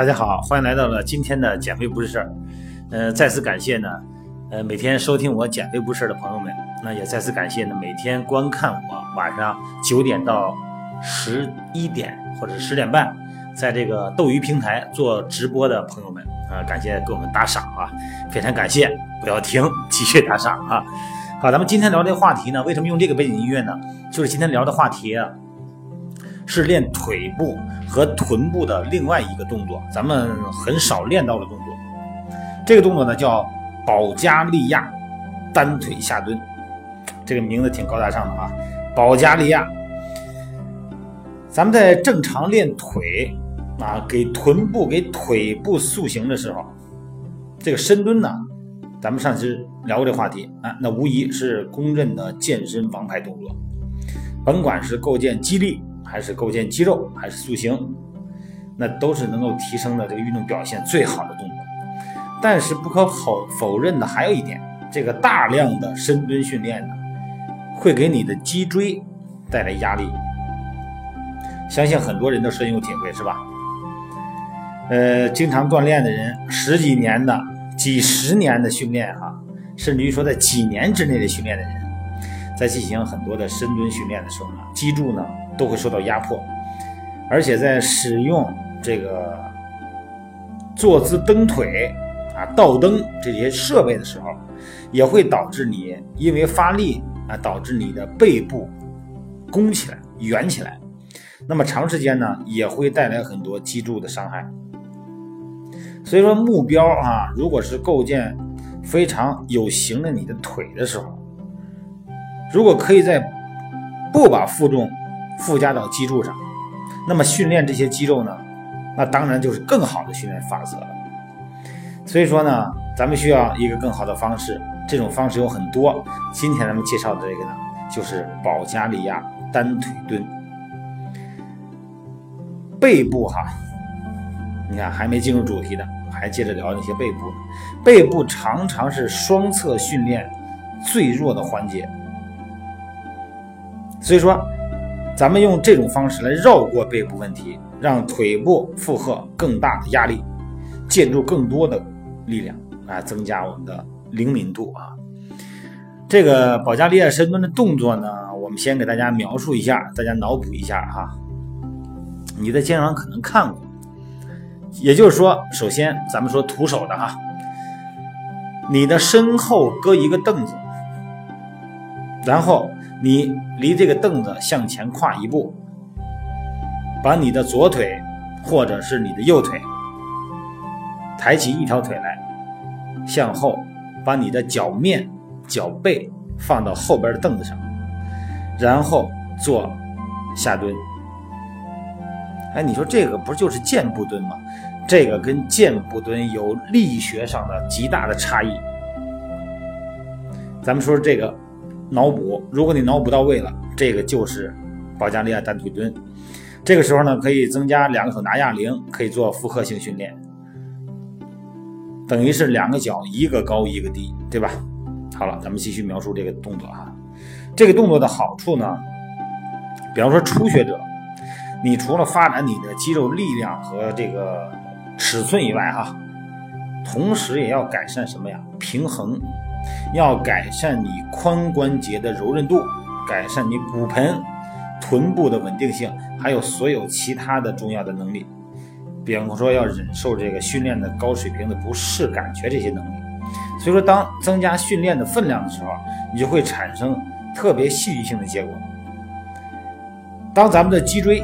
大家好，欢迎来到了今天的减肥不是事儿。再次感谢呢，每天收听我减肥不是事儿的朋友们，那也再次感谢呢，每天观看我晚上9点到11点或者10点半，在这个斗鱼平台做直播的朋友们啊，感谢给我们打赏啊，非常感谢，不要停，继续打赏啊。好，咱们今天聊这个话题呢，为什么用这个背景音乐呢？就是今天聊的话题啊。是练腿部和臀部的另外一个动作，咱们很少练到的动作。这个动作呢叫保加利亚单腿下蹲，这个名字挺高大上的啊。保加利亚，咱们在正常练腿啊，给臀部、给腿部塑形的时候，这个深蹲呢，咱们上次聊过这话题啊，那无疑是公认的健身王牌动作，甭管是构建肌力。还是构建肌肉，还是塑形，那都是能够提升的这个运动表现最好的动作。但是不可否认的还有一点，这个大量的深蹲训练呢，会给你的脊椎带来压力。相信很多人都深有体会，是吧？经常锻炼的人，十几年的、几十年的训练哈，甚至于说在几年之内的训练的人，在进行很多的深蹲训练的时候呢，脊柱呢。都会受到压迫，而且在使用这个坐姿蹬腿啊、倒蹬这些设备的时候，也会导致你因为发力啊，导致你的背部弓起来、圆起来。那么长时间呢，也会带来很多脊柱的伤害。所以说，目标啊，如果是构建非常有型的你的腿的时候，如果可以在不把负重附加到脊柱上，那么训练这些肌肉呢，那当然就是更好的训练法则了。所以说呢，咱们需要一个更好的方式，这种方式有很多。今天咱们介绍的这个呢，就是保加利亚单腿蹲。背部哈，你看还没进入主题的，还接着聊那些背部。背部常常是双侧训练最弱的环节，所以说。咱们用这种方式来绕过背部问题，让腿部负荷更大的压力，借助更多的力量啊，增加我们的灵敏度啊。这个保加利亚深蹲的动作呢，我们先给大家描述一下，大家脑补一下哈。你在健身房可能看过，也就是说，首先咱们说徒手的哈，你的身后搁一个凳子，然后。你离这个凳子向前跨一步，把你的左腿或者是你的右腿抬起一条腿来，向后把你的脚面、脚背放到后边的凳子上，然后做下蹲。哎，你说这个不就是箭步蹲吗？这个跟箭步蹲有力学上的极大的差异。咱们说这个。脑补，如果你脑补到位了，这个就是保加利亚单腿蹲。这个时候呢，可以增加两个手拿哑铃，可以做复合性训练，等于是两个脚一个高一个低，对吧？好了，咱们继续描述这个动作哈。这个动作的好处呢，比方说初学者，你除了发展你的肌肉力量和这个尺寸以外哈，同时也要改善什么呀？平衡。要改善你髋关节的柔韧度，改善你骨盆、臀部的稳定性，还有所有其他的重要的能力。比方说，要忍受这个训练的高水平的不适感觉这些能力。所以说，当增加训练的分量的时候，你就会产生特别戏剧性的结果。当咱们的脊椎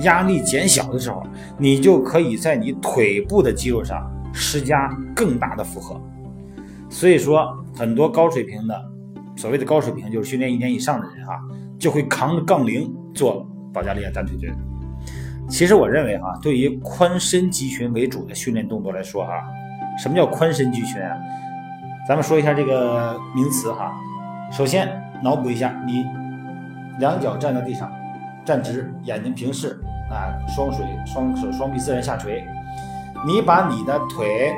压力减小的时候，你就可以在你腿部的肌肉上施加更大的负荷。所以说，很多高水平的，所谓的高水平就是训练1年以上的人啊，就会扛着杠铃做保加利亚单腿蹲。其实我认为啊，对于髋深肌群为主的训练动作来说啊，什么叫髋深肌群啊？咱们说一下这个名词哈。首先脑补一下，你两脚站到地上，站直，眼睛平视啊，双手双臂自然下垂，你把你的腿、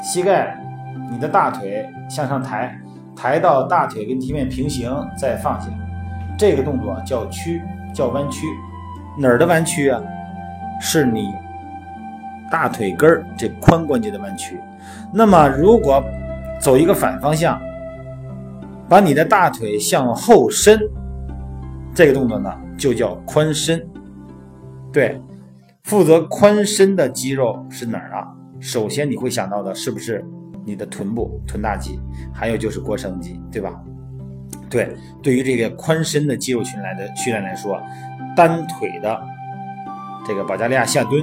膝盖。你的大腿向上抬，抬到大腿跟地面平行，再放下。这个动作叫弯曲，哪儿的弯曲啊？是你大腿根儿这髋关节的弯曲。那么如果走一个反方向，把你的大腿向后伸，这个动作呢就叫髋伸。对，负责髋伸的肌肉是哪儿啊？首先你会想到的是不是你的臀部、臀大肌，还有就是腘绳肌，对吧？对，对于这个髋伸的肌肉群来的训练来说，单腿的这个保加利亚下蹲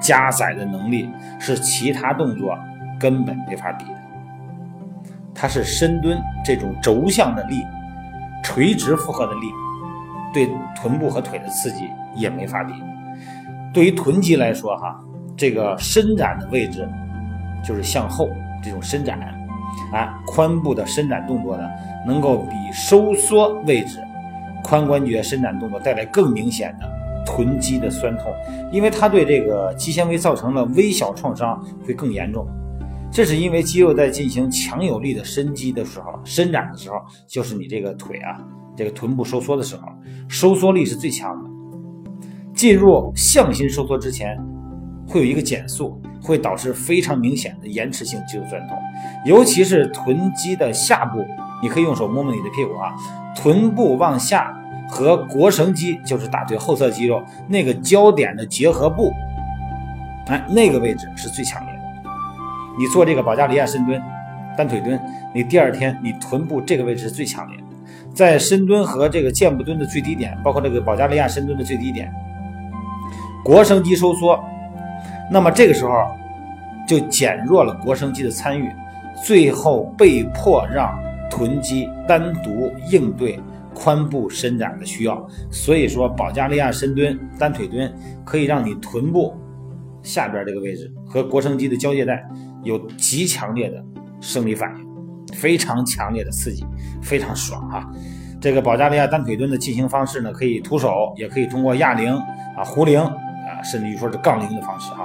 加载的能力是其他动作根本没法比的。它是深蹲这种轴向的力、垂直负荷的力，对臀部和腿的刺激也没法比。对于臀肌来说哈，这个伸展的位置就是向后这种伸展啊，髋部的伸展动作呢，能够比收缩位置髋关节伸展动作带来更明显的臀肌的酸痛，因为它对这个肌纤维造成了微小创伤会更严重。这是因为肌肉在进行强有力的伸肌的时候、伸展的时候，就是你这个腿啊、这个臀部收缩的时候，收缩力是最强的。进入向心收缩之前，会有一个减速，会导致非常明显的延迟性肌肉酸痛，尤其是臀肌的下部，你可以用手摸摸你的屁股啊，臀部往下和腘绳肌，就是大腿后侧肌肉那个交点的结合部，哎，那个位置是最强烈的。你做这个保加利亚深蹲、单腿蹲，你第二天你臀部这个位置是最强烈的。在深蹲和这个箭步蹲的最低点，包括这个保加利亚深蹲的最低点，腘绳肌收缩，那么这个时候就减弱了腘绳肌的参与，最后被迫让臀肌单独应对髋部伸展的需要。所以说保加利亚深蹲、单腿蹲可以让你臀部下边这个位置和腘绳肌的交界带有极强烈的生理反应，非常强烈的刺激，非常爽啊。这个保加利亚单腿蹲的进行方式呢，可以徒手，也可以通过哑铃啊、壶铃啊，甚至于说是杠铃的方式啊。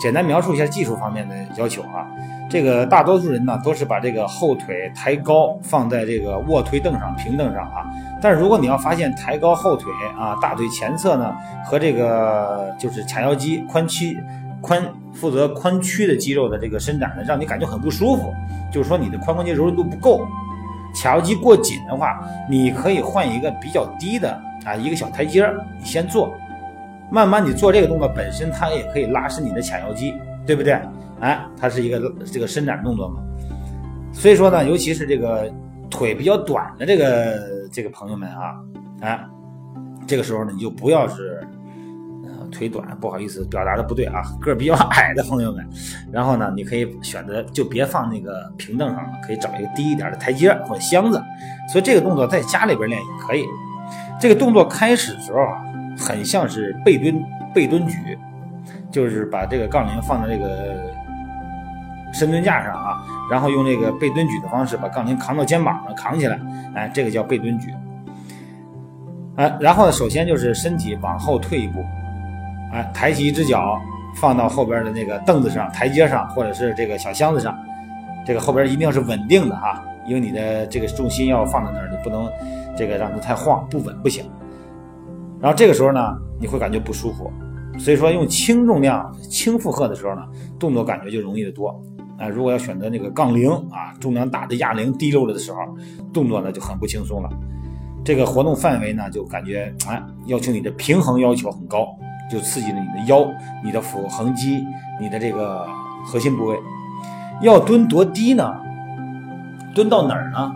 简单描述一下技术方面的要求啊。这个大多数人呢都是把这个后腿抬高放在这个卧推凳上、平凳上啊。但是如果你要发现抬高后腿啊，大腿前侧呢和这个就是髂腰肌、负责髋区的肌肉的这个伸展呢，让你感觉很不舒服，就是说你的髋关节柔韧度不够，髂腰肌过紧的话，你可以换一个比较低的啊一个小台阶，你先做，慢慢你做这个动作本身它也可以拉伸你的髂腰肌，对不对？哎，它是一个这个伸展动作嘛。所以说呢，尤其是这个腿比较短的这个朋友们啊，哎，这个时候呢你就不要是腿短，不好意思表达的不对啊，个比较矮的朋友们，然后呢你可以选择就别放那个平凳上了，可以找一个低一点的台阶或者箱子。所以这个动作在家里边练也可以。这个动作开始的时候啊，很像是背蹲举，就是把这个杠铃放在这个深蹲架上啊，然后用这个背蹲举的方式把杠铃扛到肩膀上扛起来，哎，这个叫背蹲举。哎，然后首先就是身体往后退一步，哎，抬起一只脚放到后边的那个凳子上、台阶上，或者是这个小箱子上，这个后边一定是稳定的啊，因为你的这个重心要放在那儿，你不能这个让它太晃，不稳不行。然后这个时候呢，你会感觉不舒服，所以说用轻重量、轻负荷的时候呢，动作感觉就容易得多。啊，如果要选择那个杠铃啊，重量大的哑铃滴溜了的时候，动作呢就很不轻松了。这个活动范围呢，就感觉哎，要求你的平衡要求很高。就刺激了你的腰、你的腹横肌、你的这个核心部位。要蹲多低呢？蹲到哪儿呢？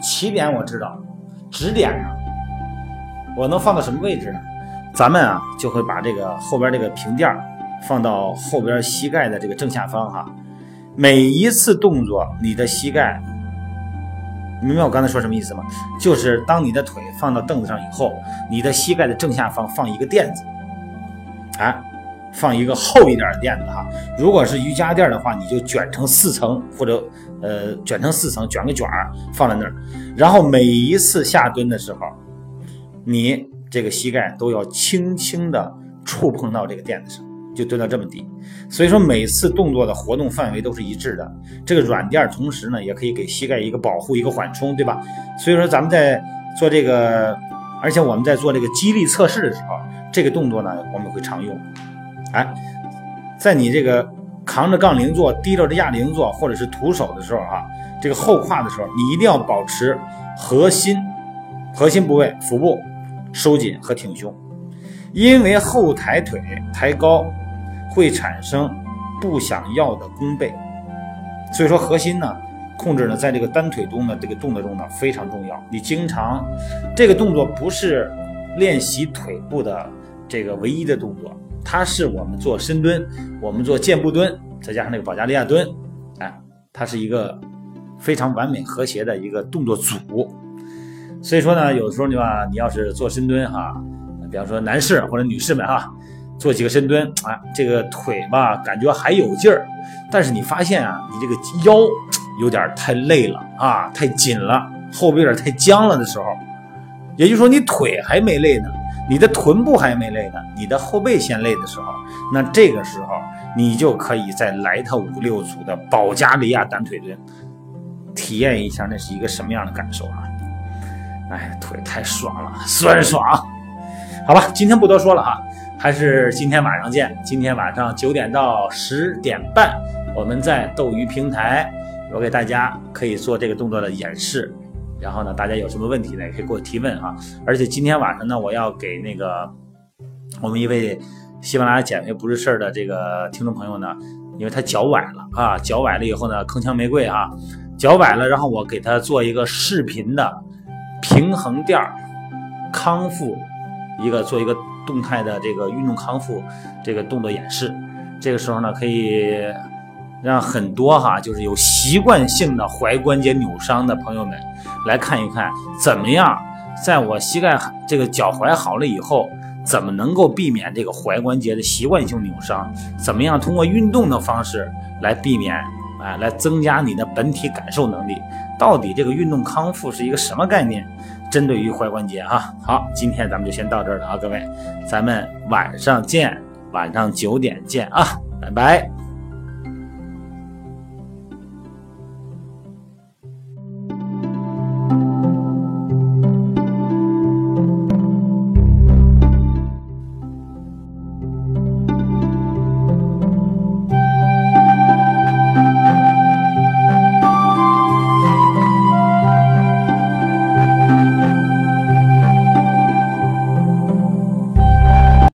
起点我知道，指点呢，我能放到什么位置呢？咱们啊就会把这个后边这个平垫放到后边膝盖的这个正下方哈。每一次动作，你的膝盖，明白我刚才说什么意思吗？就是当你的腿放到凳子上以后，你的膝盖的正下方放一个垫子。哎，放一个厚一点的垫子哈。如果是瑜伽垫的话，你就卷成四层，或者卷成四层，卷个卷儿放在那儿。然后每一次下蹲的时候，你这个膝盖都要轻轻的触碰到这个垫子上，就蹲到这么低。所以说每次动作的活动范围都是一致的。这个软垫同时呢，也可以给膝盖一个保护、一个缓冲，对吧？所以说咱们在做这个，而且我们在做这个肌力测试的时候，这个动作呢我们会常用。哎，在你这个扛着杠铃做、提溜着哑铃做，或者是徒手的时候啊，这个后胯的时候，你一定要保持核心部位腹部收紧和挺胸，因为后抬腿抬高会产生不想要的弓背，所以说核心呢控制呢在这个单腿中的这个动作中呢非常重要。你经常这个动作不是练习腿部的这个唯一的动作，它是我们做深蹲、我们做箭步蹲，再加上那个保加利亚蹲，哎，它是一个非常完美和谐的一个动作组。所以说呢，有时候你要是做深蹲哈，比方说男士或者女士们哈，做几个深蹲啊，这个腿吧感觉还有劲儿，但是你发现啊，你这个腰有点太累了啊，太紧了，后背有点太僵了的时候，也就是说你腿还没累呢，你的臀部还没累呢，你的后背先累的时候，那这个时候你就可以再来它5-6组的保加利亚单腿蹲，体验一下那是一个什么样的感受啊！哎，腿太爽了，酸爽。好吧，今天不多说了啊，还是今天晚上见。今天晚上9点到10点半，我们在斗鱼平台，我给大家可以做这个动作的演示。然后呢，大家有什么问题呢，也可以给我提问啊。而且今天晚上呢，我要给那个我们一位喜马拉雅减肥不是事儿的这个听众朋友呢，因为他脚崴了啊，脚崴了以后呢，铿锵玫瑰啊，脚崴了，然后我给他做一个视频的平衡垫康复，做一个动态的这个运动康复这个动作演示。这个时候呢，可以让很多就是有习惯性的踝关节扭伤的朋友们来看一看，怎么样在我膝盖这个脚踝好了以后，怎么能够避免这个踝关节的习惯性扭伤，怎么样通过运动的方式来避免啊，来增加你的本体感受能力。到底这个运动康复是一个什么概念，针对于踝关节啊。好，今天咱们就先到这儿了啊，各位，咱们晚上见，晚上9点见啊，拜拜。